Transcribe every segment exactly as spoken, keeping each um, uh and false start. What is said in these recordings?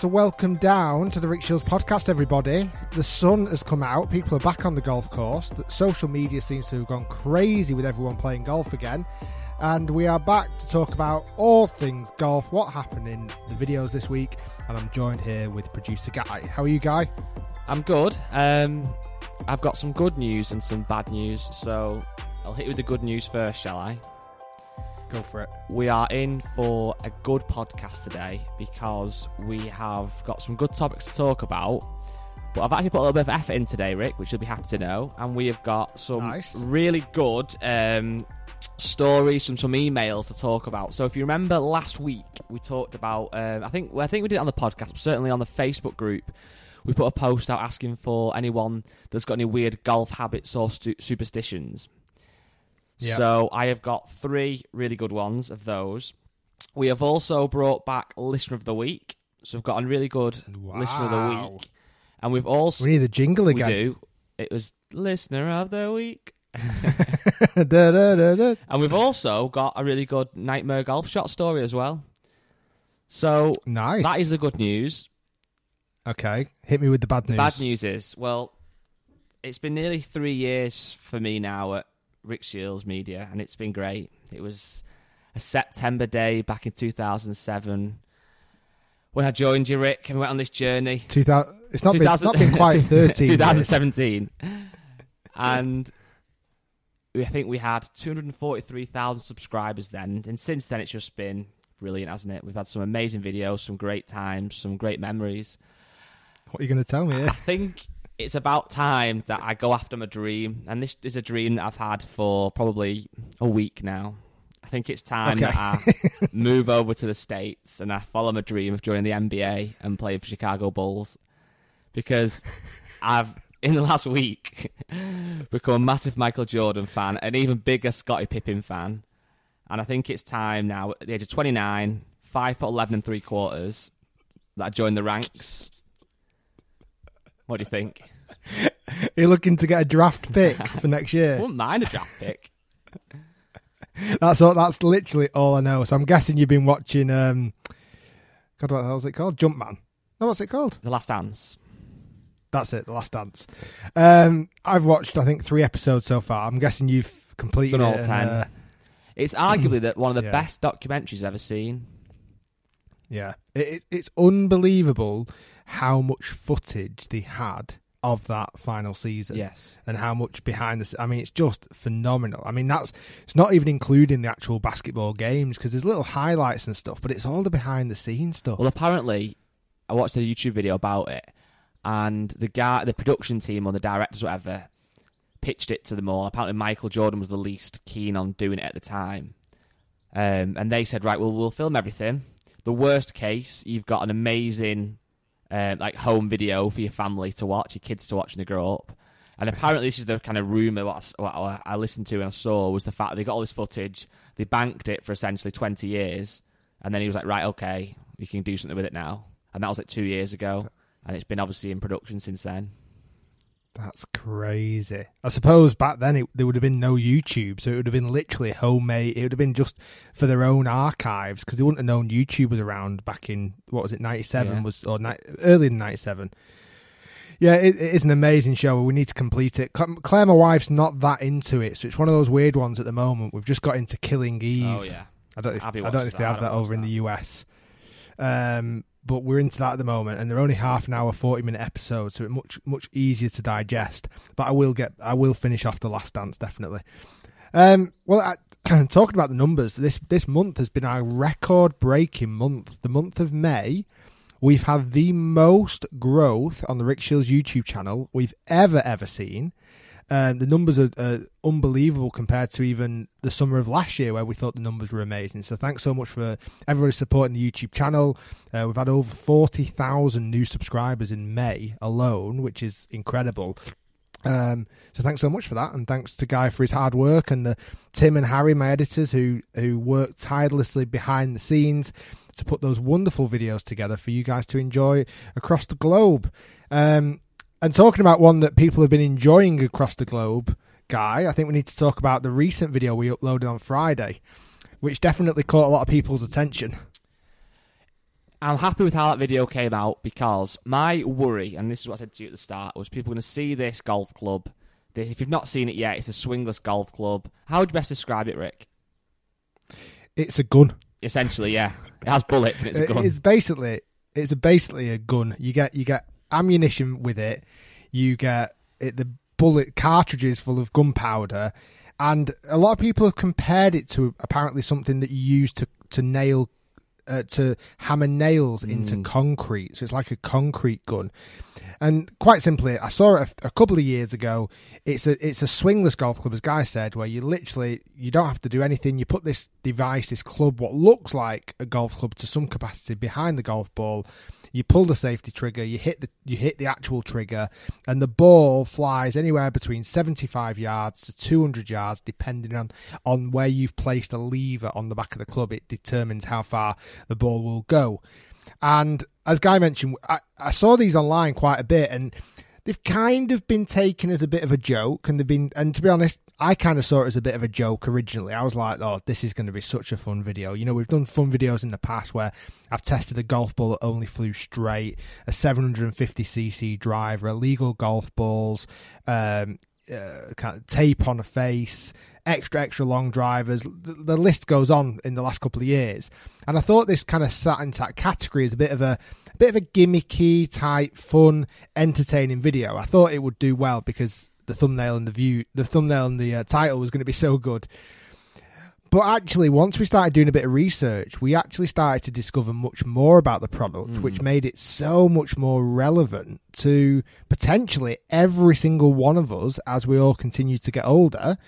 So welcome down to the Rick Shiels podcast, everybody. The sun has come out. People are back on the golf course. The social media seems to have gone crazy with everyone playing golf again. And we are back to talk about all things golf, what happened in the videos this week. And I'm joined here with producer Guy. How are you, Guy? I'm good. Um, I've got some good news and some bad news. So I'll hit you with the good news first, shall I? Go for it. We are in for a good podcast today because we have got some good topics to talk about. But I've actually put a little bit of effort in today, Rick, which you'll be happy to know. And we have got some nice. really good um, stories and some emails to talk about. So if you remember last week, we talked about, um, I think I think we did it on the podcast, but certainly on the Facebook group. We put a post out asking for anyone that's got any weird golf habits or stu- superstitions. Yep. So I have got three really good ones of those. We have also brought back Listener of the Week. So we've got a really good wow. Listener of the Week. And we've also... We need the jingle again. We do. It was Listener of the Week. da, da, da, da. And we've also got a really good Nightmare Golf Shot story as well. So nice. That is the good news. Okay. Hit me with the bad news. The bad news is, well, it's been nearly three years for me now at Rick Shiels Media, and it's been great. It was a September day back in two thousand seven when I joined you, Rick, and we went on this journey. two thousand It's not, two thousand been, it's not been quite thirteen twenty seventeen And we, I think we had two hundred forty-three thousand subscribers then, and since then it's just been brilliant, hasn't it? We've had some amazing videos, some great times, some great memories. What are you going to tell me? I think... It's about time that I go after my dream. And this is a dream that I've had for probably a week now. I think it's time okay. that I move over to the States and I follow my dream of joining the N B A and playing for Chicago Bulls. Because I've, in the last week, become a massive Michael Jordan fan, an even bigger Scottie Pippen fan. And I think it's time now, at the age of twenty-nine, five foot eleven and three quarters, that I join the ranks. What do you think? Are you looking to get a draft pick for next year? I wouldn't mind a draft pick. That's all. That's literally all I know. So I'm guessing you've been watching, um, God, what the hell is it called? Jumpman. No, what's it called? The Last Dance. That's it, The Last Dance. Um, I've watched, I think, three episodes so far. I'm guessing you've completed all ten. And, uh... It's arguably that one of the yeah. best documentaries I've ever seen. Yeah, it, it, it's unbelievable how much footage they had of that final season. Yes. And how much behind the... I mean, it's just phenomenal. I mean, that's... It's not even including the actual basketball games because there's little highlights and stuff, but it's all the behind-the-scenes stuff. Well, apparently, I watched a YouTube video about it and the guy, the production team or the directors, whatever, pitched it to them all. Apparently, Michael Jordan was the least keen on doing it at the time. Um, and they said, right, well, we'll film everything. The worst case, you've got an amazing... Uh, like home video for your family to watch, your kids to watch when they grow up. And apparently this is the kind of rumour what, I, what I listened to and I saw was the fact that they got all this footage, they banked it for essentially twenty years, and then he was like, right, okay, you can do something with it now. And that was like two years ago, and it's been obviously in production since then. That's crazy. I suppose back then it, there would have been no YouTube, so it would have been literally homemade. It would have been just for their own archives because they wouldn't have known YouTube was around back in, what was it, ninety-seven yeah. was or ni- early in ninety-seven Yeah, it, it is an amazing show. We need to complete it. Claire, my wife's not that into it, so it's one of those weird ones at the moment. We've just got into Killing Eve. Oh, yeah. I don't know if, I don't know if they have that over that. in the U S. Um, but we're into that at the moment, and they're only half an hour, forty-minute episodes, so it's much much easier to digest. But I will get, I will finish off The Last Dance, definitely. Um, well, I, talking about the numbers, this this month has been our record-breaking month. The month of May, we've had the most growth on the Rick Shiels YouTube channel we've ever, ever seen. Um, the numbers are uh, unbelievable compared to even the summer of last year where we thought the numbers were amazing. So thanks so much for everybody supporting the YouTube channel. Uh, we've had over forty thousand new subscribers in May alone, which is incredible. Um, so thanks so much for that, and thanks to Guy for his hard work, and the Tim and Harry, my editors, who who work tirelessly behind the scenes to put those wonderful videos together for you guys to enjoy across the globe. Um, and talking about one that people have been enjoying across the globe, Guy, I think we need to talk about the recent video we uploaded on Friday, which definitely caught a lot of people's attention. I'm happy with how that video came out, because my worry, and this is what I said to you at the start, was people are going to see this golf club. If you've not seen it yet, it's a swingless golf club. How would you best describe it, Rick? It's a gun. Essentially, yeah. It has bullets and it's a gun. It's basically, it's a, basically a gun. You get you get ammunition with it. You get it, the bullet cartridges full of gunpowder. And a lot of people have compared it to apparently something that you use to, to nail Uh, to hammer nails into mm. concrete. So it's like a concrete gun. And quite simply, I saw it a, a couple of years ago. It's a it's a swingless golf club, as Guy said, where you literally, you don't have to do anything. You put this device, this club, what looks like a golf club to some capacity, behind the golf ball. You pull the safety trigger, you hit the you hit the actual trigger, and the ball flies anywhere between seventy-five yards to two hundred yards, depending on, on where you've placed a lever on the back of the club. It determines how far the ball will go. And as Guy mentioned, I, I saw these online quite a bit, and they've kind of been taken as a bit of a joke, and they've been, and to be honest, I kind of saw it as a bit of a joke originally. I was like, oh, this is going to be such a fun video. You know, we've done fun videos in the past where I've tested a golf ball that only flew straight, a seven fifty c c driver, illegal golf balls, um, uh, kind of tape on a face, extra, extra long drivers. The, the list goes on in the last couple of years. And I thought this kind of sat into that category as a bit of a, bit of a gimmicky type, fun, entertaining video. I thought it would do well because the thumbnail and the view, the thumbnail and the uh, title was going to be so good. But actually, once we started doing a bit of research, we actually started to discover much more about the product, mm. which made it so much more relevant to potentially every single one of us as we all continue to get older,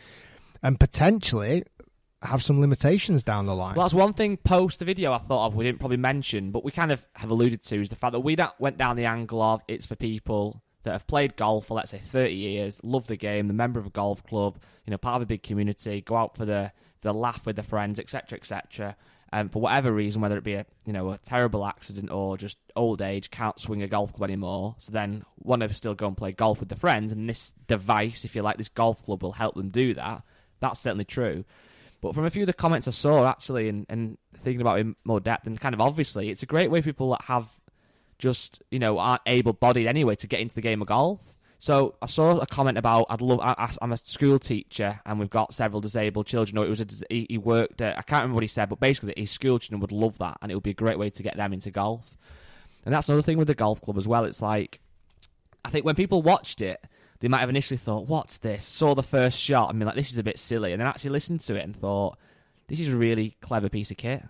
and potentially have some limitations down the line. Well, that's one thing post the video I thought of we didn't probably mention, but we kind of have alluded to, is the fact that we went down the angle of it's for people that have played golf for, let's say, thirty years, love the game, the member of a golf club, you know, part of a big community, go out for the the laugh with their friends, et cetera, et cetera. And for whatever reason, whether it be a you know a terrible accident or just old age, can't swing a golf club anymore, so then want to still go and play golf with their friends, and this device, if you like, this golf club will help them do that. That's certainly true. But from a few of the comments I saw, actually, and, and thinking about it in more depth, and kind of obviously, it's a great way for people that have just, you know, aren't able-bodied anyway to get into the game of golf. So I saw a comment about, I'd love, I, I'm a school teacher, and we've got several disabled children. Or it was a, he, he worked at, I can't remember what he said, but basically his school children would love that, and it would be a great way to get them into golf. And that's another thing with the golf club as well. It's like, I think when people watched it, they might have initially thought, what's this? Saw the first shot and been like, this is a bit silly. And then actually listened to it and thought, this is a really clever piece of kit.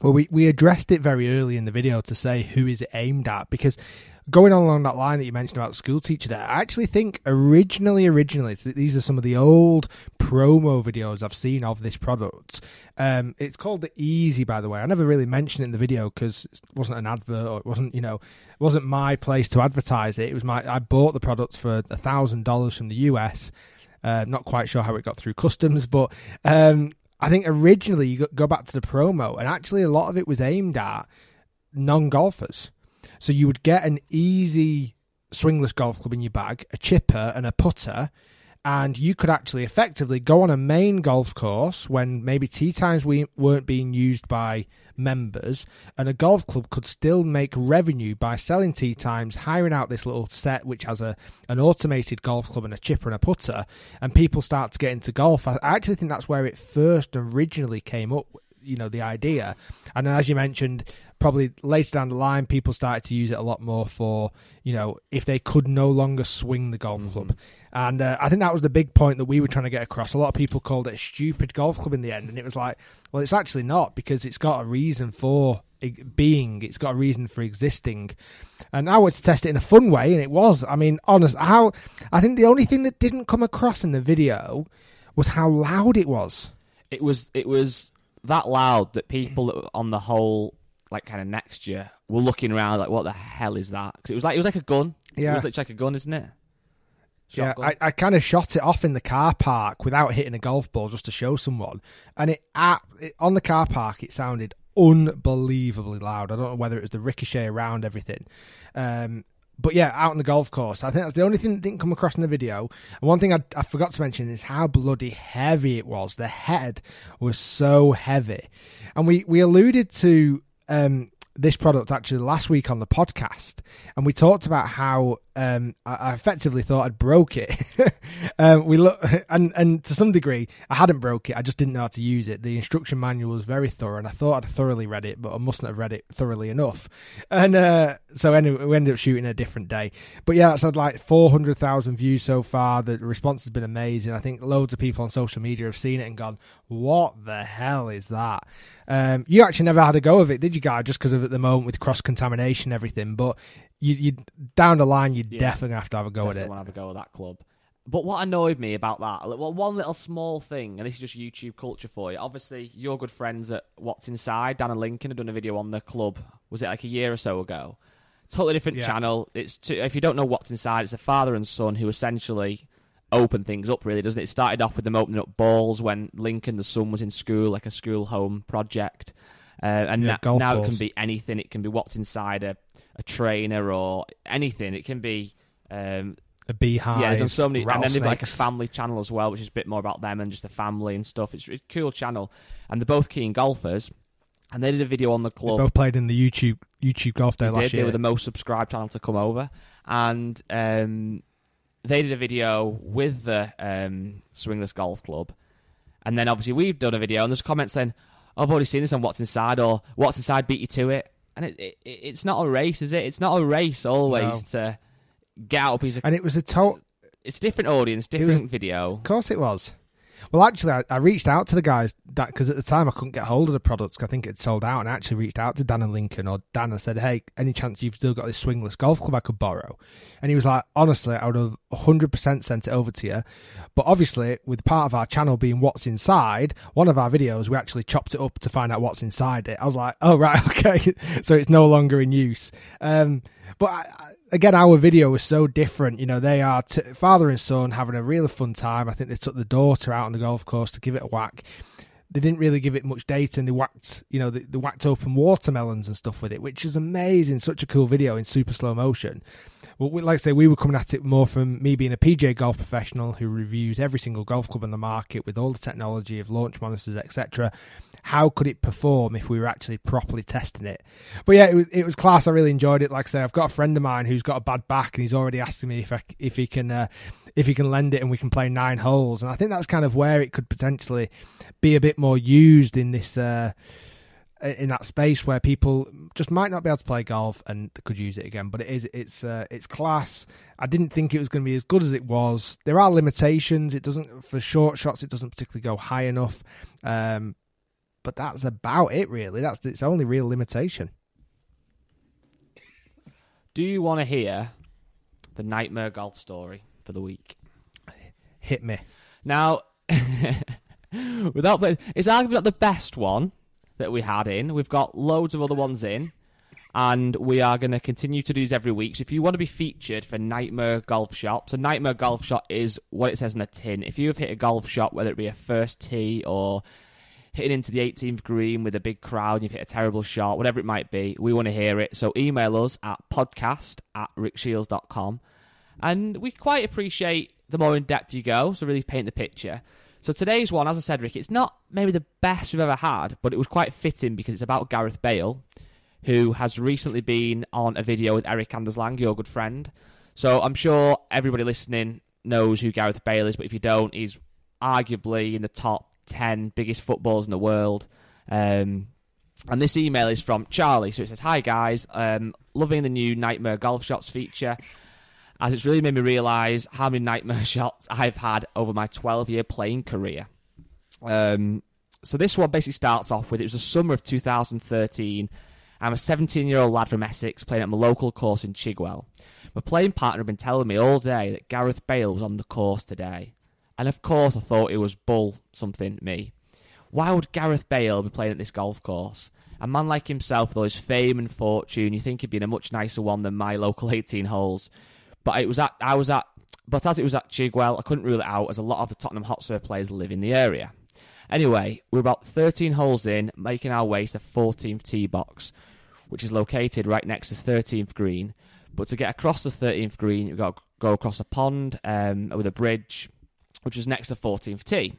Well, we, we addressed it very early in the video to say, who is it aimed at? Because going on along that line that you mentioned about the school teacher there, I actually think originally, originally, these are some of the old promo videos I've seen of this product. Um, it's called the Easy, by the way. I never really mentioned it in the video because it wasn't an advert, or it wasn't, you know, it wasn't my place to advertise it. It was my, I bought the product for one thousand dollars from the U S. Uh, not quite sure how it got through customs, but um I think originally you go back to the promo, and actually a lot of it was aimed at non-golfers. So you would get an easy swingless golf club in your bag, a chipper and a putter, and you could actually effectively go on a main golf course when maybe tee times we weren't being used by members, and a golf club could still make revenue by selling tee times, hiring out this little set which has a an automated golf club and a chipper and a putter, and people start to get into golf. I actually think that's where it first originally came up, you know, the idea. And then, as you mentioned, probably later down the line, people started to use it a lot more for, you know, if they could no longer swing the golf mm-hmm. club. And uh, I think that was the big point that we were trying to get across. A lot of people called it a stupid golf club in the end, and it was like, well, it's actually not, because it's got a reason for being, it's got a reason for existing. And I wanted to test it in a fun way, and it was. I mean, honest, how I think the only thing that didn't come across in the video was how loud it was. It was, it was that loud that people on the whole, like, kind of next year were looking around like, what the hell is that? Because it was like, it was like a gun. Yeah. It was literally like a gun, isn't it? Yeah, I, I kind of shot it off in the car park without hitting a golf ball just to show someone. And it, it on the car park, it sounded unbelievably loud. I don't know whether it was the ricochet around everything. Um, but yeah, out on the golf course. I think that's the only thing that didn't come across in the video. And one thing I, I forgot to mention is how bloody heavy it was. The head was so heavy. And we, we alluded to um, this product actually last week on the podcast, and we talked about how um I effectively thought I'd broke it. um we look and and to some degree I hadn't broke it, I just didn't know how to use it. The instruction manual was very thorough, and I thought I'd thoroughly read it, but I mustn't have read it thoroughly enough. And uh so anyway, we ended up shooting a different day. But yeah, it's had like four hundred thousand views so far. The response has been amazing. I think loads of people on social media have seen it and gone, what the hell is that? Um you actually never had a go of it, did you, guys? Just because of at the moment with cross-contamination and everything, but You, you down the line, you yeah, definitely have to have a go at it. Definitely want to have a go at that club. But what annoyed me about that, well, one little small thing, and this is just YouTube culture for you. Obviously, your good friends at What's Inside, Dan and Lincoln, have done a video on the club. Was it like a year or so ago? Totally different yeah. channel. It's two, if you don't know What's Inside, it's a father and son who essentially open things up, really, doesn't it? It started off with them opening up balls when Lincoln, the son, was in school, like a school home project. Uh, and yeah, na- now balls. It can be anything. It can be What's Inside a a trainer or anything. It can be um a beehive. Yeah, there's so many, and then they've like a family channel as well, which is a bit more about them and just the family and stuff. It's, it's a cool channel, and they're both keen golfers, and they did a video on the club. They both played in the YouTube YouTube golf day they last did. year. They were the most subscribed channel to come over, and um they did a video with the um Swingless Golf Club, and then obviously we've done a video, and there's comments saying, oh, I've already seen this on What's Inside, or What's Inside beat you to it. And it, it, it's not a race, is it? It's not a race always no. to get out a piece of... And it was a total... It's a different audience, different it was, video. Of course it was. Well, actually, I, I reached out to the guys that because at the time I couldn't get hold of the products because I think it sold out, and I actually reached out to Dan and Lincoln, or Dan, and said, hey, any chance you've still got this Swingless Golf Club I could borrow? And he was like, honestly, I would have one hundred percent sent it over to you. But obviously, with part of our channel being What's Inside, one of our videos, we actually chopped it up to find out what's inside it. I was like, oh, right, okay. So it's no longer in use. Um, but I... I Again, our video was so different. You know, they are t- father and son having a real fun time. I think they took the daughter out on the golf course to give it a whack. They didn't really give it much data, and they whacked, you know, they, they whacked open watermelons and stuff with it, which is amazing. Such a cool video in super slow motion. Well, like I say, we were coming at it more from me being a P G A golf professional who reviews every single golf club on the market with all the technology of launch monitors, et cetera. How could it perform if we were actually properly testing it? But yeah, it was, it was class. I really enjoyed it. Like I say, I've got a friend of mine who's got a bad back, and he's already asking me if I, if he can uh, if he can lend it and we can play nine holes. And I think that's kind of where it could potentially be a bit more used in this uh, in that space where people just might not be able to play golf and could use it again. But it is it's uh, it's class. I didn't think it was going to be as good as it was. There are limitations. It doesn't for short shots. It doesn't particularly go high enough. Um, But that's about it, really. That's its only real limitation. Do you want to hear the nightmare golf story for the week? Hit me. Now, without playing, it's arguably not the best one that we had in. We've got loads of other ones in, and we are going to continue to do these every week. So if you want to be featured for nightmare golf shots, a nightmare golf shot is what it says on the tin. If you have hit a golf shot, whether it be a first tee or hitting into the eighteenth green with a big crowd, and you've hit a terrible shot, whatever it might be, we want to hear it. So email us at podcast at rickshiels dot com. And we quite appreciate the more in-depth you go, so really paint the picture. So today's one, as I said, Rick, it's not maybe the best we've ever had, but it was quite fitting because it's about Gareth Bale, who has recently been on a video with Eric Anders Lang, your good friend. So I'm sure everybody listening knows who Gareth Bale is, but if you don't, he's arguably in the top ten biggest footballers in the world. Um, and this email is from Charlie, so it says, "Hi guys, um, loving the new Nightmare Golf Shots feature, as it's really made me realise how many nightmare shots I've had over my twelve-year playing career." Um, so this one basically starts off with, it was the summer of two thousand thirteen. I'm a seventeen-year-old lad from Essex playing at my local course in Chigwell. My playing partner had been telling me all day that Gareth Bale was on the course today. And of course I thought it was bull something me. Why would Gareth Bale be playing at this golf course? A man like himself with all his fame and fortune, you think he'd be in a much nicer one than my local eighteen holes. But it was at I was at but as it was at Chigwell, I couldn't rule it out, as a lot of the Tottenham Hotspur players live in the area. Anyway, we're about thirteen holes in, making our way to the fourteenth tee box, which is located right next to thirteenth green. But to get across the thirteenth green, you've got to go across a pond um, with a bridge, which was next to fourteenth tee.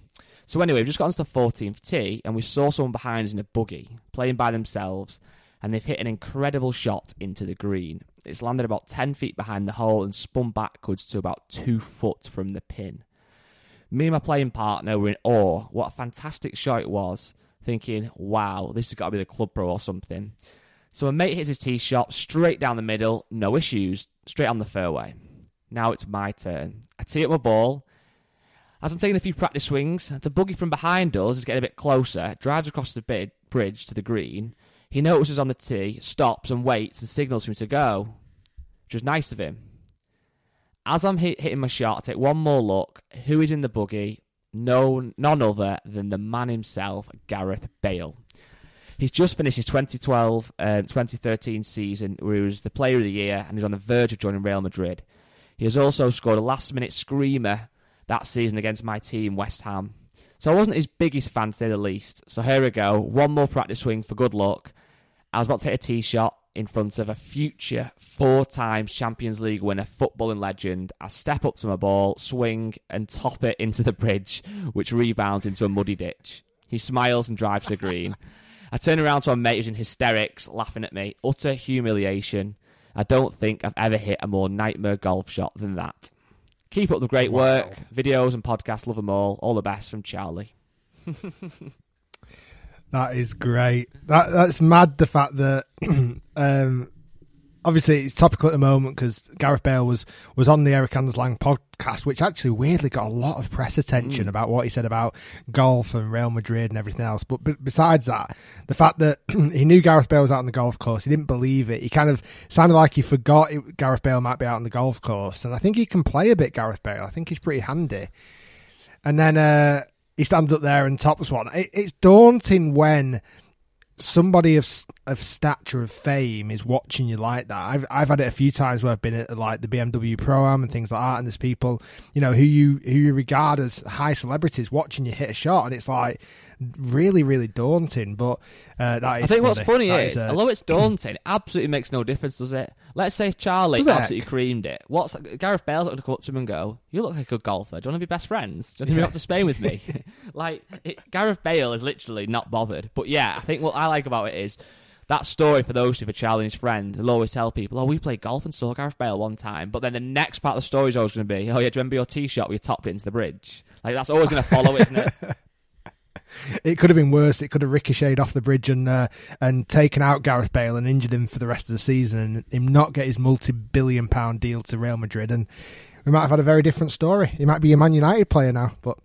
So anyway, we've just gotten to the fourteenth tee, and we saw someone behind us in a buggy, playing by themselves, and they've hit an incredible shot into the green. It's landed about ten feet behind the hole and spun backwards to about two foot from the pin. Me and my playing partner were in awe. What a fantastic shot it was. Thinking, wow, this has got to be the club pro or something. So my mate hits his tee shot straight down the middle, no issues, straight on the fairway. Now it's my turn. I tee up my ball. As I'm taking a few practice swings, the buggy from behind us is getting a bit closer, drives across the bridge to the green. He notices on the tee, stops and waits and signals for me to go, which was nice of him. As I'm hit, hitting my shot, I take one more look. Who is in the buggy? No, none other than the man himself, Gareth Bale. He's just finished his twenty twelve, um, twenty thirteen season, where he was the Player of the Year and he's on the verge of joining Real Madrid. He has also scored a last-minute screamer that season against my team, West Ham. So I wasn't his biggest fan, to say the least. So here we go. One more practice swing for good luck. I was about to hit a tee shot in front of a future four times Champions League winner, footballing legend. I step up to my ball, swing and top it into the bridge, which rebounds into a muddy ditch. He smiles and drives the green. I turn around to my mate who's in hysterics, laughing at me. Utter humiliation. I don't think I've ever hit a more nightmare golf shot than that. Keep up the great wow. work. Videos and podcasts, love them all. All the best from Charlie. That is great. That that's mad. The fact that um, obviously it's topical at the moment because Gareth Bale was was on the Eric Anders Lang podcast, which actually weirdly got a lot of press attention mm. about what he said about golf and Real Madrid and everything else. But, but besides that, the fact that he knew Gareth Bale was out on the golf course, he didn't believe it. He kind of sounded like he forgot it, Gareth Bale might be out on the golf course, and I think he can play a bit. Gareth Bale, I think he's pretty handy. And then. Uh, He stands up there and tops one. It, it's daunting when somebody of of stature, of fame, is watching you like that. I've I've had it a few times where I've been at like the B M W Pro-Am and things like that, and there's people, you know, who you who you regard as high celebrities watching you hit a shot, and it's like really really daunting. But uh, that is I think funny. What's funny is, is, uh... although it's daunting, it absolutely makes no difference, does it? Let's say Charlie absolutely creamed it. What's Gareth Bale's going to come up to him and go, "You look like a good golfer. Do you want to be best friends? Do you want to yeah. move up to Spain with me?" Like it, Gareth Bale is literally not bothered. But yeah, I think what I like about it is that story for those who have a Charlie and his friend. They'll always tell people, "Oh, we played golf and saw Gareth Bale one time." But then the next part of the story is always going to be, "Oh yeah, do you remember your tee shot where you topped it into the bridge?" Like that's always going to follow, isn't it? It could have been worse. It could have ricocheted off the bridge and uh, and taken out Gareth Bale and injured him for the rest of the season, and him not get his multi-billion pound deal to Real Madrid, and we might have had a very different story. He might be a Man United player now, but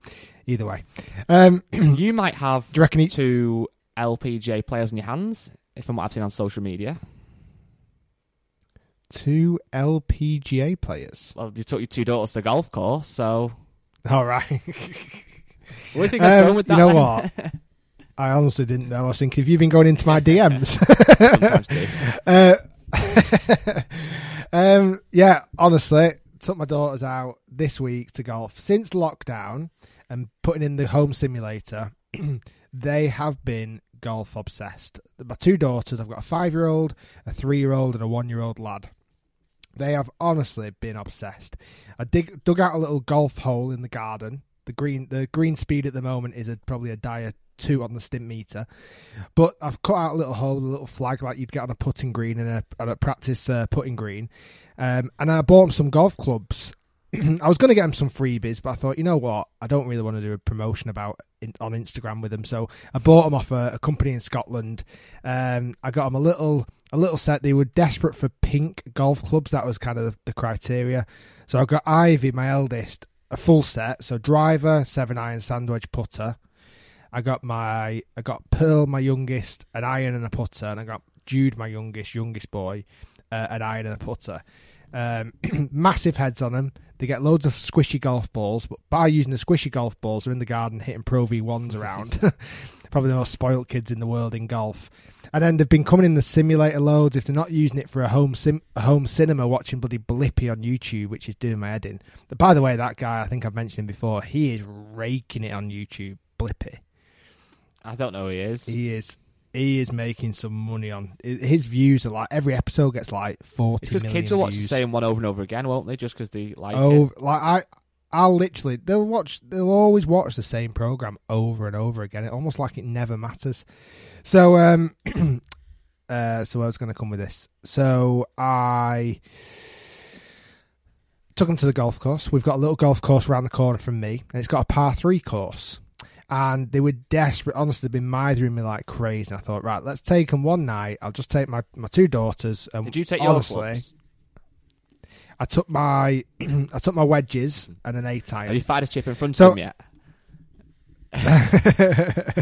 either way, um, you might have. Do you reckon he- two L P G A players in your hands? If I'm what I've seen on social media, two L P G A players. Well, you took your two daughters to the golf course, so all right. What do you think um, I was going with that? You know what? I honestly didn't know. I was thinking, have you been going into my D Ms? Sometimes do. Uh, um, yeah, honestly, took my daughters out this week to golf. Since lockdown and putting in the home simulator, they have been golf obsessed. My two daughters, I've got a five-year-old, a three-year-old and a one-year-old lad. They have honestly been obsessed. I dig, dug out a little golf hole in the garden. The green the green speed at the moment is a, probably a dire two on the stint meter. But I've cut out a little hole, a little flag like you'd get on a putting green and a, and a practice uh, putting green. Um, and I bought him some golf clubs. I was going to get him some freebies, but I thought, you know what? I don't really want to do a promotion about in, on Instagram with him. So I bought them off a, a company in Scotland. Um, I got them a little a little set. They were desperate for pink golf clubs. That was kind of the, the criteria. So I got Ivy, my eldest, a full set. So driver, seven iron, sandwich, putter. I got my I got Pearl, my youngest, an iron and a putter, and I got Jude, my youngest youngest boy, uh, an iron and a putter. Um, massive heads on them. They get loads of squishy golf balls, but by using the squishy golf balls, they're in the garden hitting Pro V ones around. Probably the most spoiled kids in the world in golf. And then they've been coming in the simulator loads. If they're not using it for a home sim- a home cinema, watching bloody Blippi on YouTube, which is doing my head in. But by the way, that guy, I think I've mentioned him before, he is raking it on YouTube, Blippi. I don't know who he is. He is. He is making some money on... His views are like... Every episode gets like forty million views. It's because kids will watch the same one over and over again, won't they? Just because they like oh, it. Like I, I'll literally... They'll watch... They'll always watch the same programme over and over again. It's almost like it never matters. So, um... uh, so I was going to come with this. So, I... took him to the golf course. We've got a little golf course around the corner from me. And it's got a par three course. And they were desperate. Honestly, they've been mithering me like crazy. And I thought, right, let's take them one night. I'll just take my, my two daughters. And did you take honestly, your clubs? I took my I took my wedges and an eight iron. Have you fired a chip in front so, of them yet?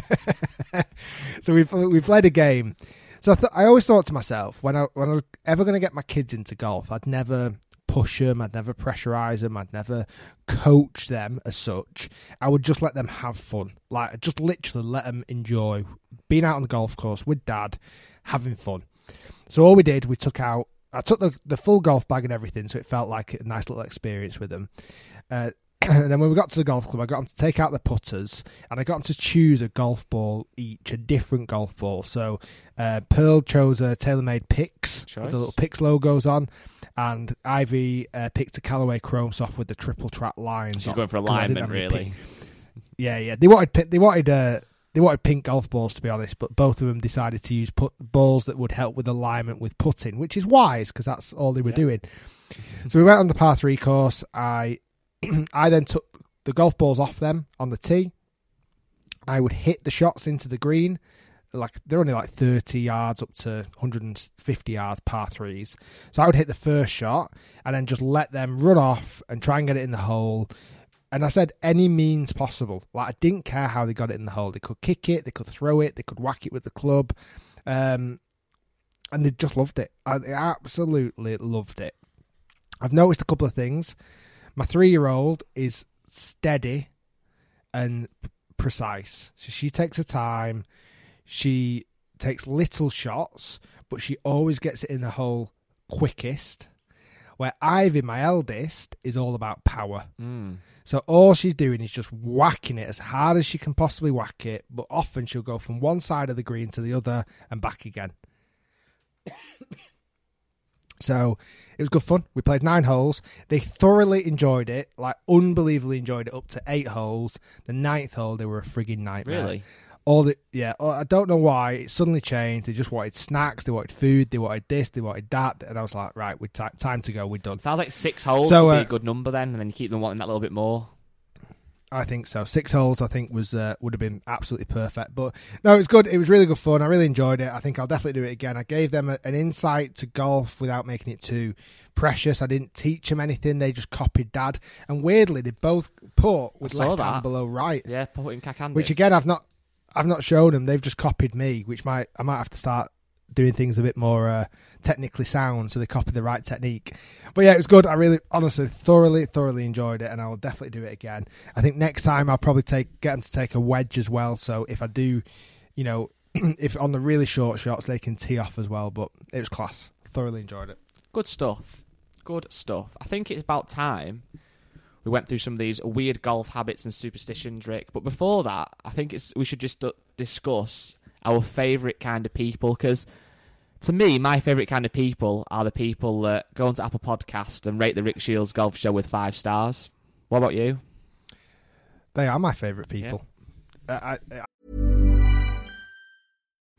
So we've we played a game. So I, th- I always thought to myself, when I when I was ever going to get my kids into golf, I'd never push them, I'd never pressurize them, I'd never coach them as such. I would just let them have fun. Like, I'd just literally let them enjoy being out on the golf course with dad, having fun. So all we did, we took out, I took the, the full golf bag and everything, so it felt like a nice little experience with them. Uh, and then when we got to the golf club, I got them to take out the putters, and I got them to choose a golf ball each, a different golf ball. So uh, Pearl chose a TaylorMade Pix, with the little Pix logos on. And Ivy uh, picked a Callaway Chrome Soft with the triple track lines. She's on, going for alignment, really. Pink. Yeah, yeah. They wanted they wanted uh, they wanted pink golf balls, to be honest. But both of them decided to use put- balls that would help with alignment with putting, which is wise because that's all they were yeah. doing. So we went on the par three course. I I then took the golf balls off them on the tee. I would hit the shots into the green. Like they're only like thirty yards up to one hundred fifty yards par threes. So I would hit the first shot and then just let them run off and try and get it in the hole. And I said any means possible. Like I didn't care how they got it in the hole. They could kick it, they could throw it, they could whack it with the club. Um, and they just loved it. I they absolutely loved it. I've noticed a couple of things. My three-year-old is steady and precise. So she takes her time. She takes little shots, but she always gets it in the hole quickest. Where Ivy, my eldest, is all about power. Mm. So all she's doing is just whacking it as hard as she can possibly whack it, but often she'll go from one side of the green to the other and back again. So it was good fun. We played nine holes. They thoroughly enjoyed it, like unbelievably enjoyed it up to eight holes. The ninth hole, they were a frigging nightmare. Really? All the yeah, I don't know why it suddenly changed. They just wanted snacks, they wanted food, they wanted this, they wanted that, and I was like, right, we t- time to go, we're done. Sounds like six holes so, would uh, be a good number then, and then you keep them wanting that little bit more. I think so. Six holes, I think, was uh, would have been absolutely perfect. But no, it was good. It was really good fun. I really enjoyed it. I think I'll definitely do it again. I gave them a, an insight to golf without making it too precious. I didn't teach them anything. They just copied dad. And weirdly, they both put with left that. hand below right. Yeah, put in cack-handed. Which again, I've not. I've not shown them. They've just copied me, which might I might have to start doing things a bit more uh, technically sound so they copy the right technique. But yeah, it was good. I really, honestly, thoroughly, thoroughly enjoyed it, and I will definitely do it again. I think next time I'll probably take get them to take a wedge as well. So if I do, you know, if on the really short shots, they can tee off as well. But it was class. Thoroughly enjoyed it. Good stuff. Good stuff. I think it's about time we went through some of these weird golf habits and superstitions, Rick. But before that, I think it's we should just discuss our favourite kind of people, because to me, my favourite kind of people are the people that go onto Apple Podcast and rate the Rick Shiels Golf Show with five stars. What about you? They are my favourite people. Yeah. Uh, I, I...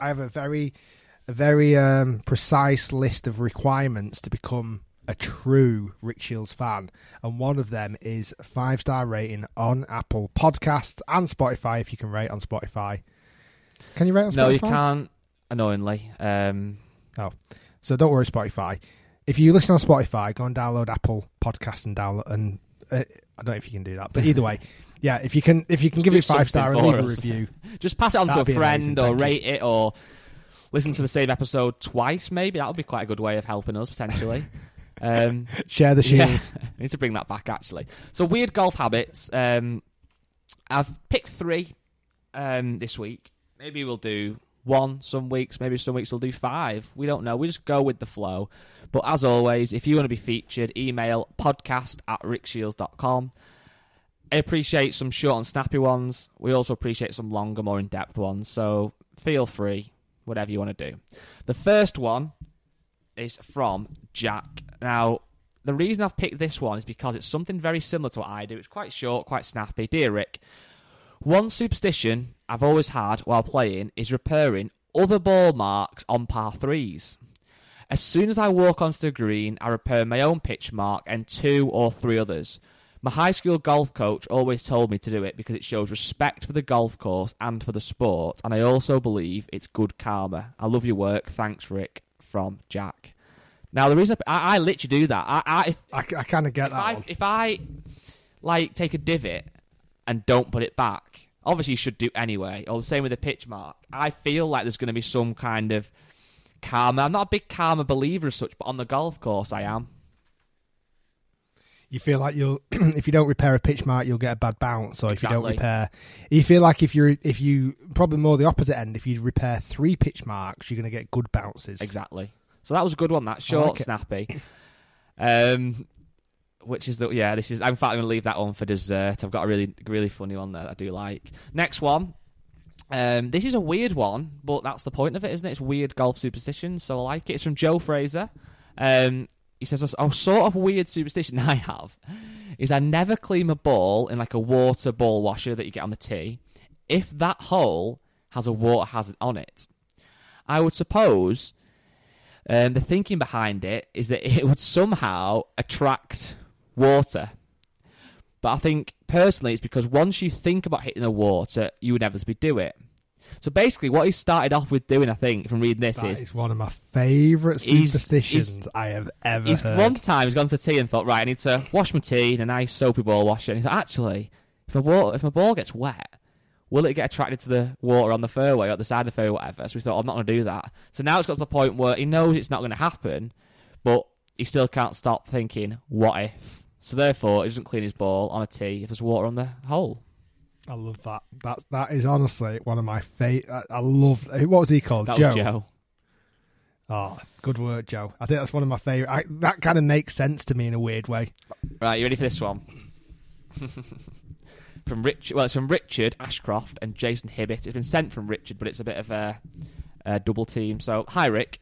I have a very, a very um, precise list of requirements to become a true Rick Shiels fan, and one of them is a five-star rating on Apple Podcasts and Spotify. If you can rate on Spotify, can you rate on Spotify? No, you can't. Annoyingly, um... oh, so don't worry, Spotify. If you listen on Spotify, go and download Apple Podcasts and download. And uh, I don't know if you can do that, but either way. Yeah, if you can if you can just give it five star and leave a review. Just pass it on to a friend or rate it or listen to the same episode twice, maybe. That'll be quite a good way of helping us, potentially. Um, Share the Shields. Yeah, I need to bring that back, actually. So, weird golf habits. Um, I've picked three um, this week. Maybe we'll do one some weeks. Maybe some weeks we'll do five. We don't know. We just go with the flow. But as always, if you want to be featured, email podcast at rick shiels dot com. I appreciate some short and snappy ones. We also appreciate some longer, more in-depth ones. So feel free, whatever you want to do. The first one is from Jack. Now, the reason I've picked this one is because it's something very similar to what I do. It's quite short, quite snappy. Dear Rick, one superstition I've always had while playing is repairing other ball marks on par threes. As soon as I walk onto the green, I repair my own pitch mark and two or three others. My high school golf coach always told me to do it because it shows respect for the golf course and for the sport, and I also believe it's good karma. I love your work. Thanks, Rick, from Jack. Now, the reason I, I literally do that, I I, I, I kind of get that. I, if I, like, take a divot and don't put it back, obviously you should do anyway, or the same with the pitch mark, I feel like there's going to be some kind of karma. I'm not a big karma believer as such, but on the golf course I am. You feel like you'll, if you don't repair a pitch mark, you'll get a bad bounce. Or exactly. If you don't repair, you feel like if you if you probably more the opposite end. If you repair three pitch marks, you're going to get good bounces. Exactly. So that was a good one. That short, like snappy. Um, which is the yeah. This is. In fact, I'm going to leave that one for dessert. I've got a really really funny one that I do like. Next one. Um, this is a weird one, but that's the point of it, isn't it? It's weird golf superstitions. So I like it. It's from Joe Fraser. Um. He says, a sort of weird superstition I have is I never clean my ball in like a water ball washer that you get on the tee. if that hole has a water hazard on it. I would suppose um, the thinking behind it is that it would somehow attract water. But I think, personally, it's because once you think about hitting the water, you would inevitably do it. So basically, what he started off with doing, I think, from reading this, that is... it's one of my favourite superstitions he's, I have ever he's heard. One time, he's gone to tea and thought, right, I need to wash my tea in a nice soapy ball washer. And he thought, actually, if my, water, if my ball gets wet, will it get attracted to the water on the fairway or at the side of the fairway or whatever? So he thought, I'm not going to do that. So now it's got to the point where he knows it's not going to happen, but he still can't stop thinking, what if? So therefore, he doesn't clean his ball on a tee if there's water on the hole. I love that. That that is honestly one of my favorite. I, I love. What was he called? That Joe. Was Joe. Oh, good work, Joe. I think that's one of my favorite. I, that kind of makes sense to me in a weird way. Right, you ready for this one? from Rich. Well, it's from Richard Ashcroft and Jason Hibbett. It's been sent from Richard, but it's a bit of a, a double team. So, hi Rick.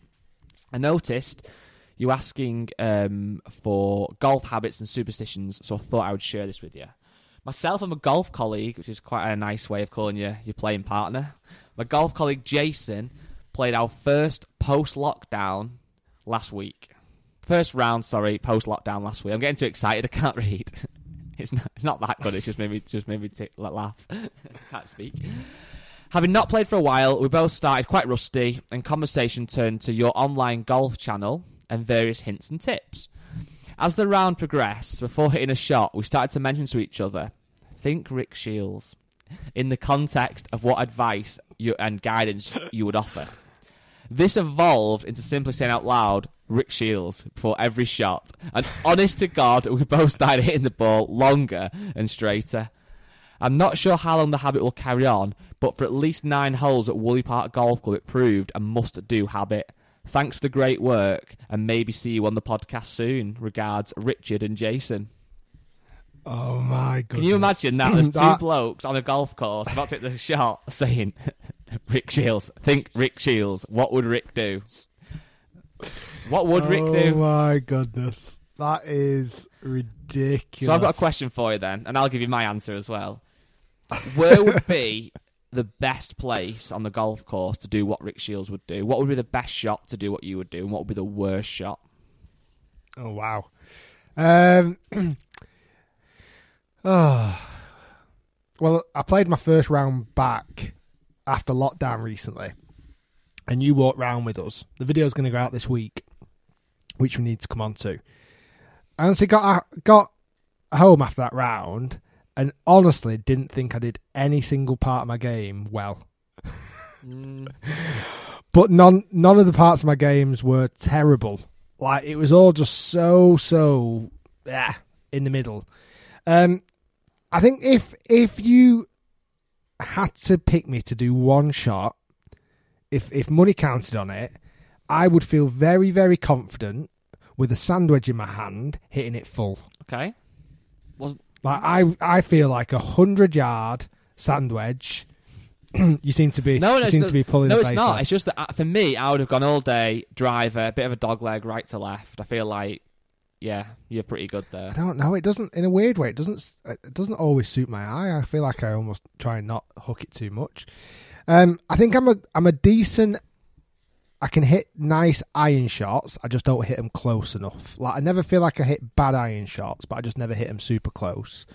I noticed you asking um, for golf habits and superstitions, so I thought I would share this with you. Myself and my golf colleague, which is quite a nice way of calling you your playing partner, my golf colleague Jason played our first post-lockdown last week. First round, sorry, post-lockdown last week. I'm getting too excited, I can't read. It's not, it's not that good, it's just made me, just made me t- laugh. Can't speak. Having not played for a while, we both started quite rusty, and conversation turned to your online golf channel and various hints and tips. As the round progressed, before hitting a shot, we started to mention to each other, think Rick Shiels, in the context of what advice you, and guidance you would offer. This evolved into simply saying out loud, Rick Shiels, before every shot. And honest to God, we both started hitting the ball longer and straighter. I'm not sure how long the habit will carry on, but for at least nine holes at Woolley Park Golf Club, it proved a must-do habit. Thanks for the great work, and maybe see you on the podcast soon. Regards, Richard and Jason. Oh, my goodness. Can you imagine that? There's that... two blokes on a golf course about to hit the shot saying, Rick Shiels, think Rick Shiels. What would Rick do? What would oh Rick do? Oh, my goodness. That is ridiculous. So I've got a question for you then, and I'll give you my answer as well. Where would be... the best place on the golf course to do what Rick Shiels would do? What would be the best shot to do what you would do? And what would be the worst shot? Oh, wow. Um, oh. Well, I played my first round back after lockdown recently. And you walked round with us. The video's going to go out this week, which we need to come on to. And so I got, I got home after that round... and honestly, didn't think I did any single part of my game well. mm. But none none of the parts of my games were terrible. Like, it was all just so, so, yeah, in the middle. Um, I think if if you had to pick me to do one shot, if if money counted on it, I would feel very, very confident with a sandwich in my hand, hitting it full. Okay. Wasn't... Like I, I feel like a hundred yard sandwich. you seem to be, no, no, you seem not, to be pulling. No, the it's not. Out. It's just that for me, I would have gone all day driver, a bit of a dog leg, right to left. I feel like, yeah, you're pretty good there. I don't know. It doesn't, in a weird way, it doesn't. It doesn't always suit my eye. I feel like I almost try and not hook it too much. Um, I think I'm a, I'm a decent. I can hit nice iron shots. I just don't hit them close enough. Like I never feel like I hit bad iron shots, but I just never hit them super close.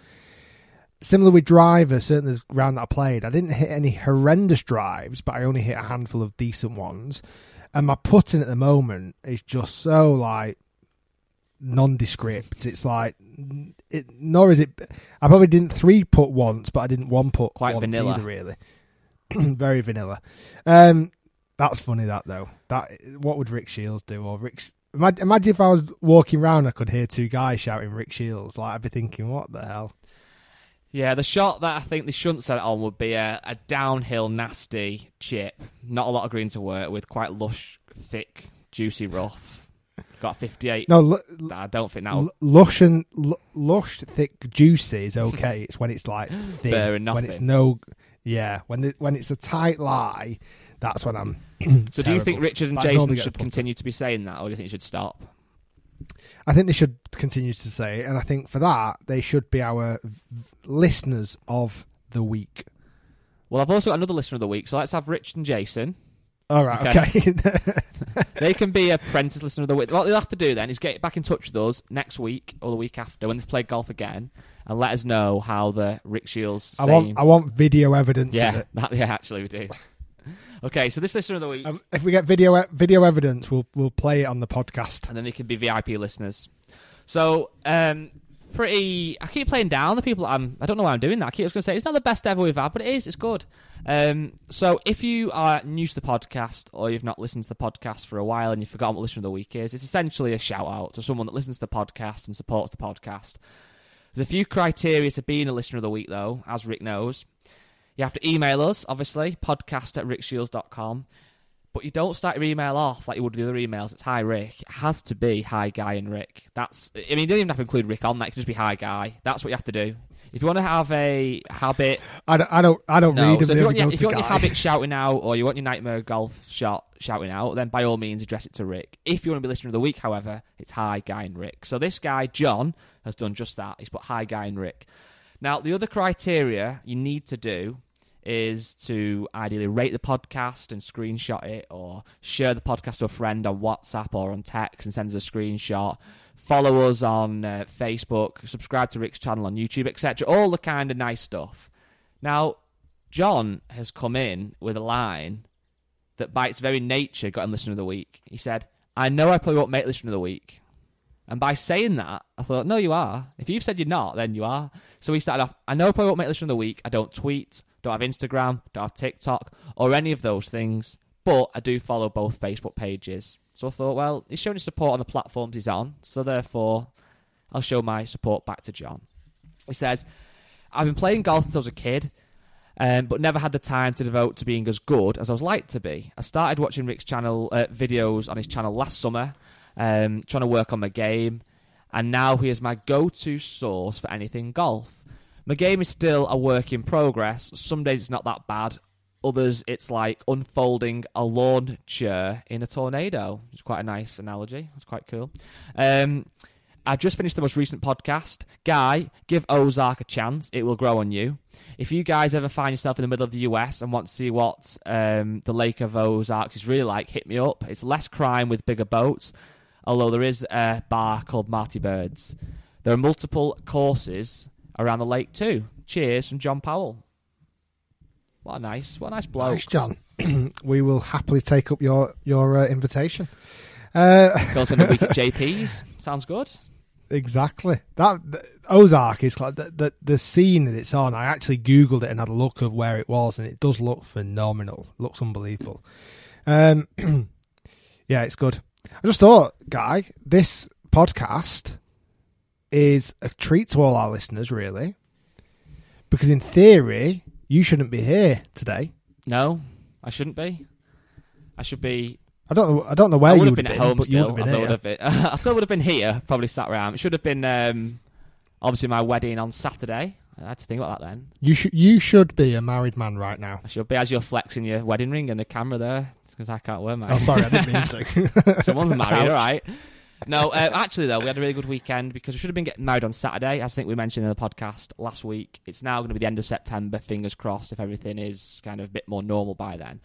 Similar with driver, certainly the round that I played, I didn't hit any horrendous drives, but I only hit a handful of decent ones. And my putting at the moment is just so like nondescript. It's like, it, nor is it. I probably didn't three putt once, but I didn't one putt. Quite vanilla, either, really. Very vanilla. Um. That's funny, that, though. That what would Rick Shiels do? Or Rick? Imagine if I was walking around, I could hear two guys shouting Rick Shiels. Like, I'd be thinking, what the hell? Yeah, the shot that I think they shouldn't set it on would be a, a downhill nasty chip. Not a lot of green to work with. Quite lush, thick, juicy rough. Got fifty-eight. No, l- I don't think that'll... L- lush, and, l- lush, thick, juicy is okay. It's when it's, like, thin. Bare and nothing. When it's no... Yeah, when the, when it's a tight lie... That's when I'm So terrible. Do you think Richard and but Jason should continue to be saying that, or do you think they should stop? I think they should continue to say it, and I think for that, they should be our v- listeners of the week. Well, I've also got another listener of the week, so let's have Rich and Jason. All right, okay. okay. They can be apprentice listener of the week. What they'll have to do then is get back in touch with us next week or the week after when they've played golf again and let us know how the Rick Shiels I want, I want video evidence yeah, of it. That, yeah, actually we do. Okay, so this listener of the week... Um, if we get video video evidence, we'll we'll play it on the podcast. And then they can be V I P listeners. So... um pretty I keep playing down the people that I'm I don't know why I'm doing that I keep I was gonna say it's not the best ever we've had, but it is, it's good. Um so if you are new to the podcast or you've not listened to the podcast for a while and you've forgotten what listener of the week is, it's essentially a shout out to someone that listens to the podcast and supports the podcast. There's a few criteria to being a listener of the week though, as Rick knows. You have to email us, obviously, podcast at rick shiels dot com. But you don't start your email off like you would with the other emails. It's hi, Rick. It has to be hi, Guy and Rick. That's. I mean, you don't even have to include Rick on that. It can just be hi, Guy. That's what you have to do. If you want to have a habit... I don't I don't, I don't no. read them. So if you want, your, if you want your habit shouting out or you want your nightmare golf shot shouting out, then by all means, address it to Rick. If you want to be listening to the week, however, it's hi, Guy and Rick. So this guy, John, has done just that. He's put hi, Guy and Rick. Now, the other criteria you need to do is to ideally rate the podcast and screenshot it, or share the podcast to a friend on WhatsApp or on text and send us a screenshot. Follow us on uh, Facebook, subscribe to Rick's channel on YouTube, et cetera. All the kind of nice stuff. Now, John has come in with a line that by its very nature got him Listener of the Week. He said, I know I probably won't make Listener of the Week. And by saying that, I thought, no, you are. If you've said you're not, then you are. So he started off, I know I probably won't make Listener of the Week. I don't tweet, don't have Instagram, don't have TikTok, or any of those things, but I do follow both Facebook pages. So I thought, well, he's showing his support on the platforms he's on, so therefore I'll show my support back to John. He says, I've been playing golf since I was a kid, um, but never had the time to devote to being as good as I was like to be. I started watching Rick's channel uh, videos on his channel last summer, um, trying to work on my game, and now he is my go-to source for anything golf. My game is still a work in progress. Some days it's not that bad. Others it's like unfolding a lawn chair in a tornado. It's quite a nice analogy. It's quite cool. Um, I've just finished the most recent podcast. Guy, give Ozark a chance. It will grow on you. If you guys ever find yourself in the middle of the U S and want to see what um, the Lake of Ozarks is really like, hit me up. It's less crime with bigger boats, although there is a bar called Marty Bird's. There are multiple courses around the lake too. Cheers from John Powell. What a nice, what a nice bloke. Thanks, John. We will happily take up your your uh, invitation. Uh, Goes for the week at J P's. Sounds good. Exactly. That the, Ozark is like the, the the scene that it's on. I actually googled it and had a look of where it was, and it does look phenomenal. Looks unbelievable. Um, yeah, it's good. I just thought, Guy, this podcast is a treat to all our listeners, really, because in theory you shouldn't be here today. No, I shouldn't be. I should be. I don't know. I don't know where I would you would have been, been at home. But still, I still would have been. I still would have been here, probably sat around. It should have been um, obviously my wedding on Saturday. I had to think about that then. You should. You should be a married man right now. I should be, as you're flexing your wedding ring and the camera there, because I can't wear mine. Oh, sorry, I didn't mean to. Someone's married, all right. No, uh, actually, though, we had a really good weekend because we should have been getting married on Saturday, as I think we mentioned in the podcast last week. It's now going to be the end of September, fingers crossed, if everything is kind of a bit more normal by then.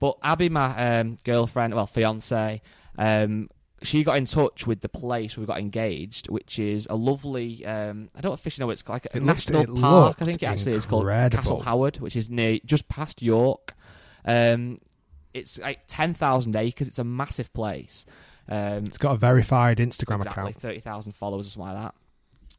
But Abby, my um, girlfriend, well, fiancée, um, she got in touch with the place we got engaged, which is a lovely, um, I don't officially know what it's called, like a it national looked, park, I think it actually incredible. Is called Castle Howard, which is near just past York. Um, it's like ten thousand acres, it's a massive place. Um, it's got a verified Instagram exactly, account. Exactly, thirty thousand followers or something like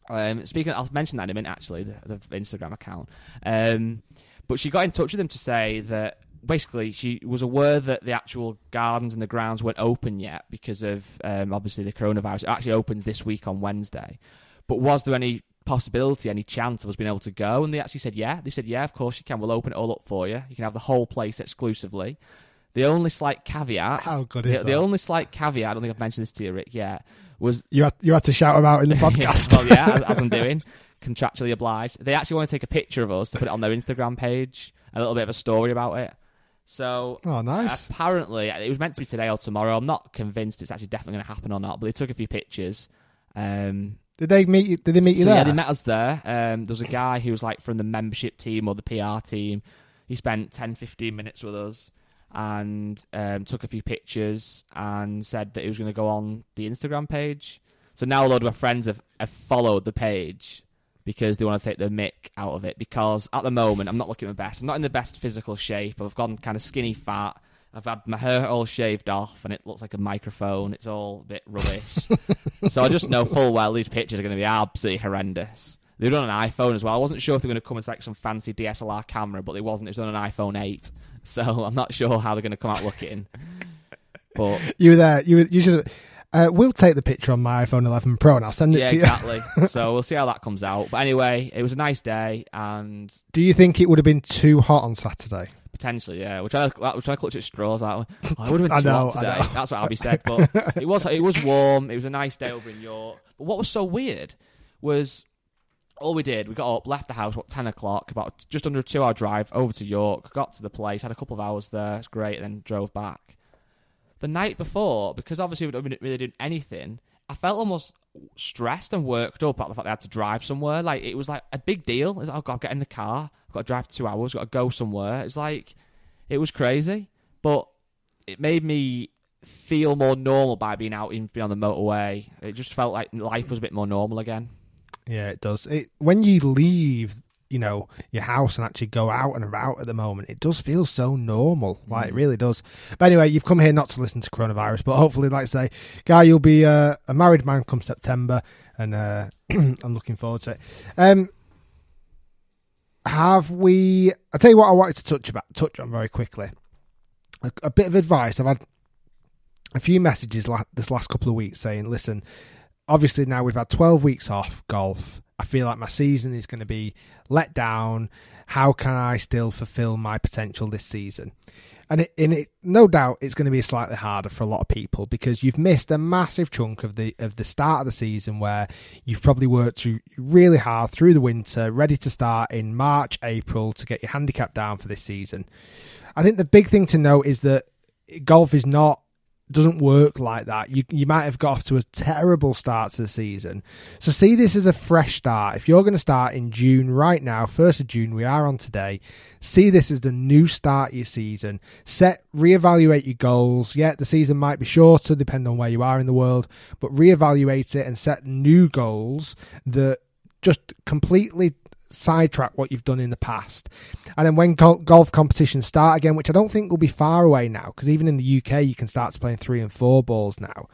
that. Um, speaking of, I'll mention that in a minute, actually, the, the Instagram account. Um, but she got in touch with them to say that, basically, she was aware that the actual gardens and the grounds weren't open yet because of, um, obviously, the coronavirus. It actually opens this week on Wednesday. But was there any possibility, any chance of us being able to go? And they actually said, yeah. They said, yeah, of course you can. We'll open it all up for you. You can have the whole place exclusively. The only slight caveat... How good is the, that? The only slight caveat, I don't think I've mentioned this to you, Rick, yet, was... You had, you had to shout them out in the podcast. Well, yeah, as I'm doing. Contractually obliged. They actually want to take a picture of us to put it on their Instagram page, a little bit of a story about it. So... Oh, nice. Apparently, it was meant to be today or tomorrow. I'm not convinced it's actually definitely going to happen or not, but they took a few pictures. Um, did they meet you, Did they meet you so, there? Yeah, they met us there. Um, there was a guy who was, like, from the membership team or the P R team. he spent ten, fifteen minutes with us and um, took a few pictures and said that he was going to go on the Instagram page. So now a load of my friends have, have followed the page because they want to take the mick out of it, because at the moment I'm not looking my best. I'm not in the best physical shape. I've gone kind of skinny fat. I've had my hair all shaved off and it looks like a microphone. It's all a bit rubbish. So I just know full well these pictures are going to be absolutely horrendous. They were done on an iPhone as well. I wasn't sure if they were going to come with like some fancy D S L R camera, but they wasn't. It was done on an iPhone eight. So I'm not sure how they're going to come out looking. But you were there. You, were, you should have... Uh, we'll take the picture on my iPhone eleven Pro and I'll send it yeah, to you. Yeah, exactly. So we'll see how that comes out. But anyway, it was a nice day. And do you think it would have been too hot on Saturday? Potentially, yeah. We're trying to, we're trying to clutch at straws. Like, oh, I would have been too know, hot today. That's what Abby said. But it was it was warm. It was a nice day over in York. But what was so weird was all we did, we got up, left the house about ten o'clock, about just under a two-hour drive over to York, got to the place, had a couple of hours there. It's great. And then drove back. The night before, because obviously we didn't really do anything, I felt almost stressed and worked up about the fact that I had to drive somewhere. Like, it was like a big deal. It was like, oh, God, I've got to get in the car. I've got to drive two hours. I've got to go somewhere. It's like, it was crazy. But it made me feel more normal by being out in being on the motorway. It just felt like life was a bit more normal again. Yeah, it does. It, when you leave, you know, your house and actually go out and about at the moment, it does feel so normal. Like, it really does. But anyway, you've come here not to listen to coronavirus, but hopefully, like I say, Guy, you'll be uh, a married man come September, and uh, I'm looking forward to it. Um, have we... I'll tell you what I wanted to touch about, touch on very quickly. A, a bit of advice. I've had a few messages la- this last couple of weeks saying, listen, obviously now we've had twelve weeks off golf. I feel like my season is going to be let down. How can I still fulfill my potential this season? And it, and it, no doubt it's going to be slightly harder for a lot of people because you've missed a massive chunk of the of the start of the season where you've probably worked through really hard through the winter, ready to start in March, April to get your handicap down for this season. I think the big thing to note is that golf is not doesn't work like that. You you might have got off to a terrible start to the season. So see this as a fresh start. If you're going to start in June right now, first of June, we are on today, see this as the new start of your season. Set, reevaluate your goals. Yeah, the season might be shorter, depending on where you are in the world, but reevaluate it and set new goals that just completely sidetrack what you've done in the past. And then when go- golf competitions start again, which I don't think will be far away now, because even in the U K you can start playing three and four balls now,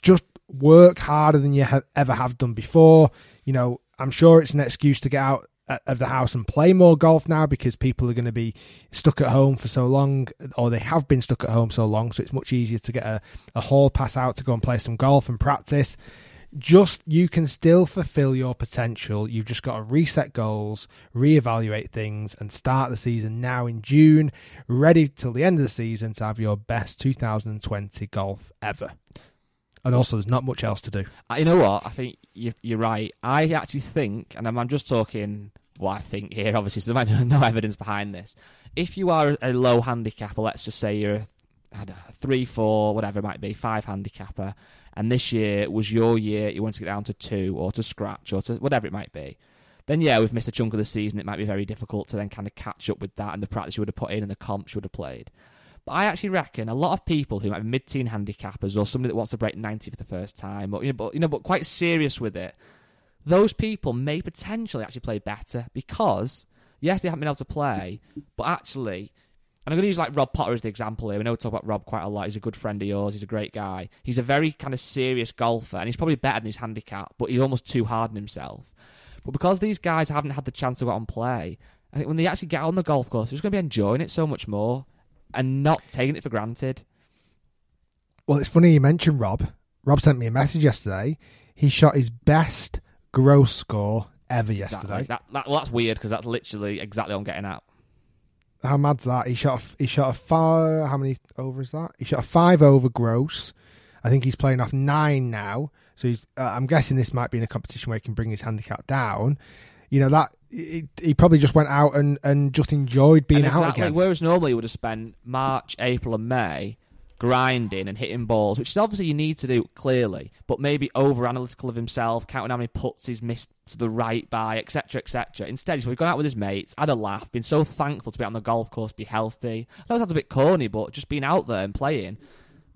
just work harder than you ha- ever have done before. You know, I'm sure it's an excuse to get out of the house and play more golf now because people are going to be stuck at home for so long, or they have been stuck at home so long, so it's much easier to get a, a hall pass out to go and play some golf and practice. Just, you can still fulfill your potential. You've just got to reset goals, reevaluate things, and start the season now in June, ready till the end of the season to have your best two thousand twenty golf ever. And also, there's not much else to do. You know what? I think you're right. I actually think, and I'm just talking what I think here, obviously, so there's no evidence behind this. If you are a low handicapper, let's just say you're a three, four, whatever it might be, five handicapper, and this year was your year, you want to get down to two or to scratch or to whatever it might be, then yeah, we've missed a chunk of the season. It might be very difficult to then kind of catch up with that and the practice you would have put in and the comps you would have played. But I actually reckon a lot of people who might be mid-teen handicappers or somebody that wants to break ninety for the first time, or you know, but, you know, but quite serious with it, those people may potentially actually play better because, yes, they haven't been able to play, but actually... And I'm going to use like Rob Potter as the example here. We know we talk about Rob quite a lot. He's a good friend of yours. He's a great guy. He's a very kind of serious golfer, and he's probably better than his handicap, but he's almost too hard on himself. But because these guys haven't had the chance to go out and play, I think when they actually get on the golf course, they're just going to be enjoying it so much more and not taking it for granted. Well, it's funny you mentioned Rob. Rob sent me a message yesterday. He shot his best gross score ever yesterday. That, that, that, well, that's weird because that's literally exactly what I'm getting at. How mad's that? He shot a, he shot a far. How many over is that? He shot a five over gross. I think he's playing off nine now. So he's, uh, I'm guessing this might be in a competition where he can bring his handicap down. You know that he, he probably just went out and, and just enjoyed being and out exactly, again. Whereas normally he would have spent March, April, and May grinding and hitting balls, which is obviously you need to do, clearly, but maybe over-analytical of himself, counting how many putts he's missed to the right by, et cetera, et cetera. Instead, he's gone out with his mates, had a laugh, been so thankful to be out on the golf course, be healthy. I know it sounds a bit corny, but just being out there and playing,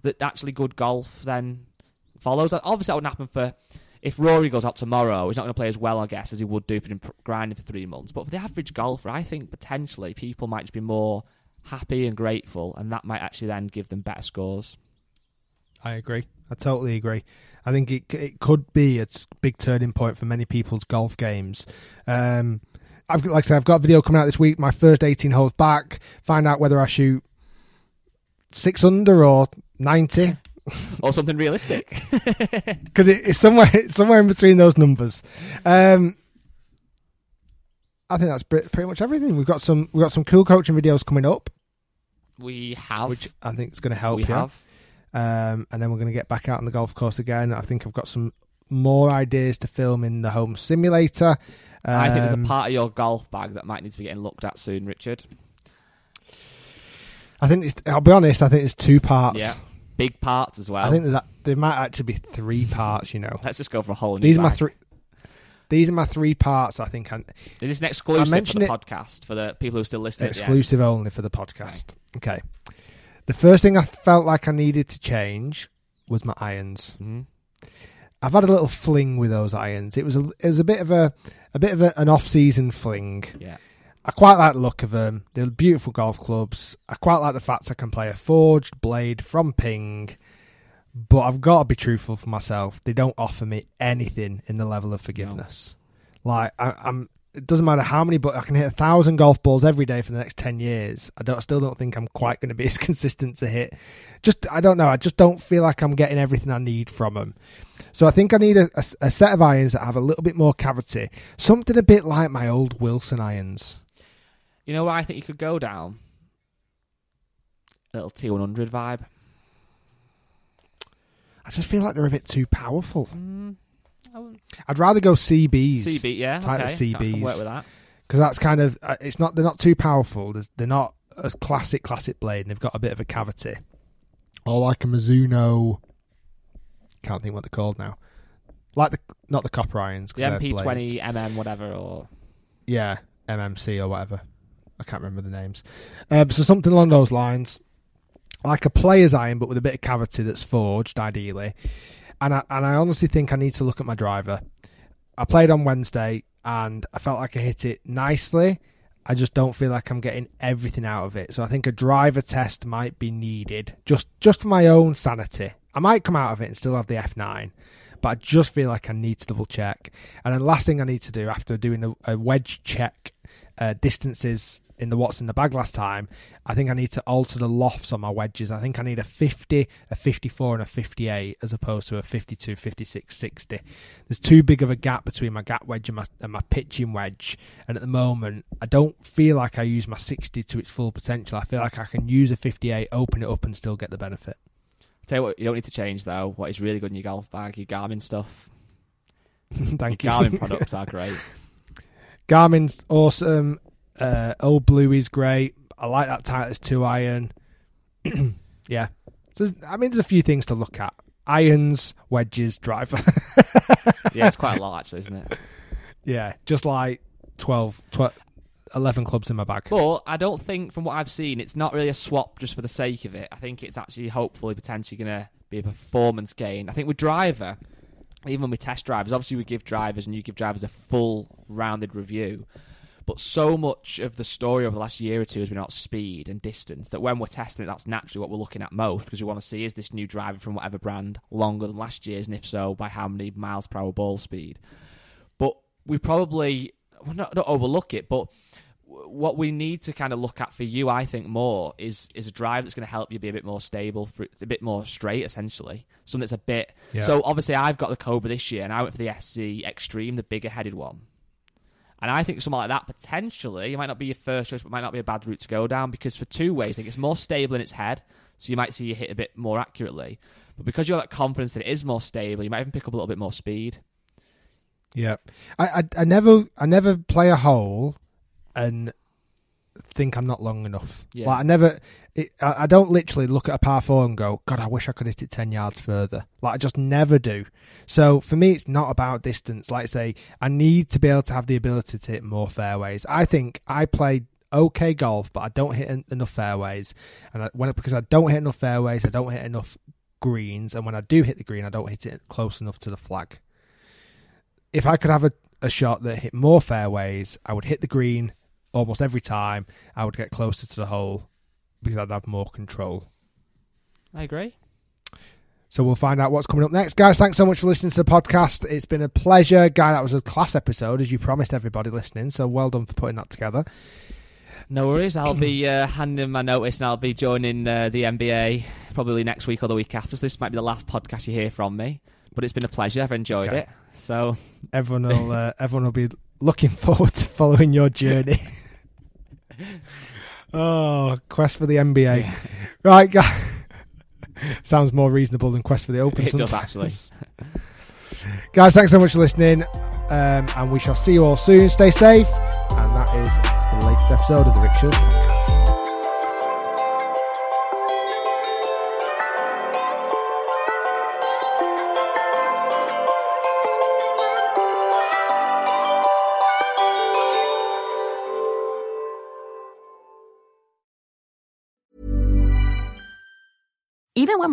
that actually good golf then follows. Obviously, that wouldn't happen for... If Rory goes out tomorrow, he's not going to play as well, I guess, as he would do if he'd been grinding for three months. But for the average golfer, I think potentially people might just be more happy and grateful, and that might actually then give them better scores. I agree. I totally agree. I think it it could be a big turning point for many people's golf games. Um, I've like I said, I've got a video coming out this week. My first eighteen holes back. Find out whether I shoot six under or ninety. Or something realistic, because it, it's somewhere it's somewhere in between those numbers. Um, I think that's pretty much everything. We've got some we've got some cool coaching videos coming up. We have, which I think is going to help. We you. have, um, and then we're going to get back out on the golf course again. I think I've got some more ideas to film in the home simulator. Um, I think there's a part of your golf bag that might need to be getting looked at soon, Richard. I think it's, I'll be honest. I think it's two parts. Yeah. Big parts as well. I think there's a, there might actually be three parts, you know. Let's just go for a whole new these bag. Are my three, these are my three parts, I think. I, it is an exclusive for the it, podcast, for the people who are still listening. Exclusive only for the podcast. Right. Okay. The first thing I felt like I needed to change was my irons. Mm-hmm. I've had a little fling with those irons. It was a, it was a bit of, a, a bit of a, an off-season fling. Yeah. I quite like the look of them. They're beautiful golf clubs. I quite like the fact I can play a forged blade from Ping, but I've got to be truthful for myself. They don't offer me anything in the level of forgiveness. No. Like I, I'm, it doesn't matter how many, but I can hit a thousand golf balls every day for the next ten years. I don't, I still don't think I'm quite going to be as consistent to hit. Just, I don't know. I just don't feel like I'm getting everything I need from them. So I think I need a, a, a set of irons that have a little bit more cavity, something a bit like my old Wilson irons. You know what I think you could go down? A little T one hundred vibe. I just feel like they're a bit too powerful. Mm, I'd rather go C Bs. C B, yeah. Tighter okay. C Bs. I can work with that. Because that's kind of, it's not, they're not too powerful. They're not a classic, classic blade, and they've got a bit of a cavity. Or like a Mizuno, can't think what they're called now. Like the, not the copper irons. The M P twenty, M M, whatever, or... Yeah, M M C or whatever. I can't remember the names. Um, so something along those lines, like a player's iron, but with a bit of cavity that's forged, ideally. And I, and I honestly think I need to look at my driver. I played on Wednesday, and I felt like I hit it nicely. I just don't feel like I'm getting everything out of it. So I think a driver test might be needed, just just for my own sanity. I might come out of it and still have the F nine, but I just feel like I need to double check. And then last thing I need to do after doing a, a wedge check, uh, distances in the What's in the Bag last time, I think I need to alter the lofts on my wedges. I think I need a fifty, a fifty-four and a fifty-eight as opposed to a fifty-two, fifty-six, sixty. There's too big of a gap between my gap wedge and my, and my pitching wedge. And at the moment, I don't feel like I use my sixty to its full potential. I feel like I can use a fifty-eight, open it up and still get the benefit. I'll tell you what you don't need to change though, what is really good in your golf bag, your Garmin stuff. Thank your you. Garmin products are great. Garmin's awesome. Uh, Old Blue is great. I like that Titleist two iron. Yeah. So, I mean, there's a few things to look at. Irons, wedges, driver. Yeah, it's quite a lot, actually, isn't it? Yeah, just like twelve, twelve, eleven clubs in my bag. But I don't think, from what I've seen, it's not really a swap just for the sake of it. I think it's actually hopefully potentially going to be a performance gain. I think with driver, even when we test drivers, obviously we give drivers and you give drivers a full rounded review. But so much of the story over the last year or two has been about speed and distance that when we're testing it, that's naturally what we're looking at most because we want to see is this new driver from whatever brand longer than last year's, and if so, by how many miles per hour ball speed. But we probably, well, not, not overlook it, but what we need to kind of look at for you, I think, more is is a driver that's going to help you be a bit more stable, for, a bit more straight, essentially. Something that's a bit... Yeah. So obviously I've got the Cobra this year and I went for the S C Extreme, the bigger-headed one. And I think something like that, potentially, it might not be your first choice, but it might not be a bad route to go down because for two ways, I think it's more stable in its head, so you might see you hit a bit more accurately. But because you have that confidence that it is more stable, you might even pick up a little bit more speed. Yeah. I I, I never I never play a hole and think I'm not long enough. Yeah. Like I never, it, I, I don't literally look at a par four and go, God, I wish I could hit it ten yards further. Like I just never do. So for me, it's not about distance. Like I say, I need to be able to have the ability to hit more fairways. I think I play okay golf, but I don't hit enough fairways. And I, when because I don't hit enough fairways, I don't hit enough greens. And when I do hit the green, I don't hit it close enough to the flag. If I could have a, a shot that hit more fairways, I would hit the green almost every time. I would get closer to the hole because I'd have more control. I agree. So we'll find out what's coming up next. Guys, thanks so much for listening to the podcast. It's been a pleasure. Guy, that was a class episode, as you promised everybody listening. So well done for putting that together. No worries. I'll be uh, handing my notice and I'll be joining uh, the N B A probably next week or the week after. So this might be the last podcast you hear from me. But it's been a pleasure. I've enjoyed okay. it. So everyone will uh, everyone will be looking forward to following your journey. Oh, Quest for the N B A. Yeah. Right, guys. Sounds more reasonable than Quest for the Open. It does, actually. Guys, thanks so much for listening. Um, and we shall see you all soon. Stay safe. And that is the latest episode of the Rick Shiels Podcast. Even when